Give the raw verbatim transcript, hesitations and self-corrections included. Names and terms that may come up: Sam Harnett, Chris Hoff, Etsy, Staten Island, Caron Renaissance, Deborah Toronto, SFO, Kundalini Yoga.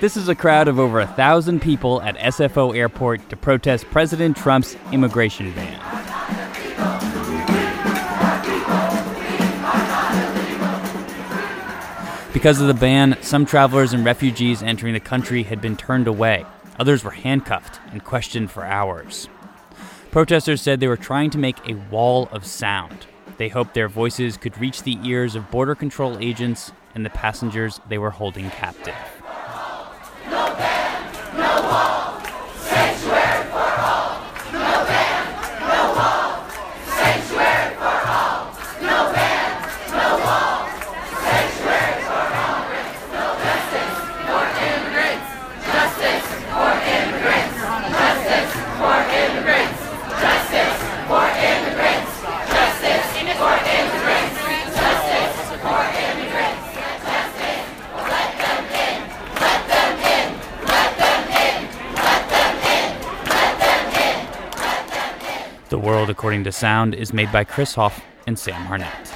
This is a crowd of over a thousand people at S F O Airport to protest President Trump's immigration ban. Because of the ban, some travelers and refugees entering the country had been turned away. Others were handcuffed and questioned for hours. Protesters said they were trying to make a wall of sound. They hoped their voices could reach the ears of border control agents and the passengers they were holding captive. The World According to Sound is made by Chris Hoff and Sam Harnett.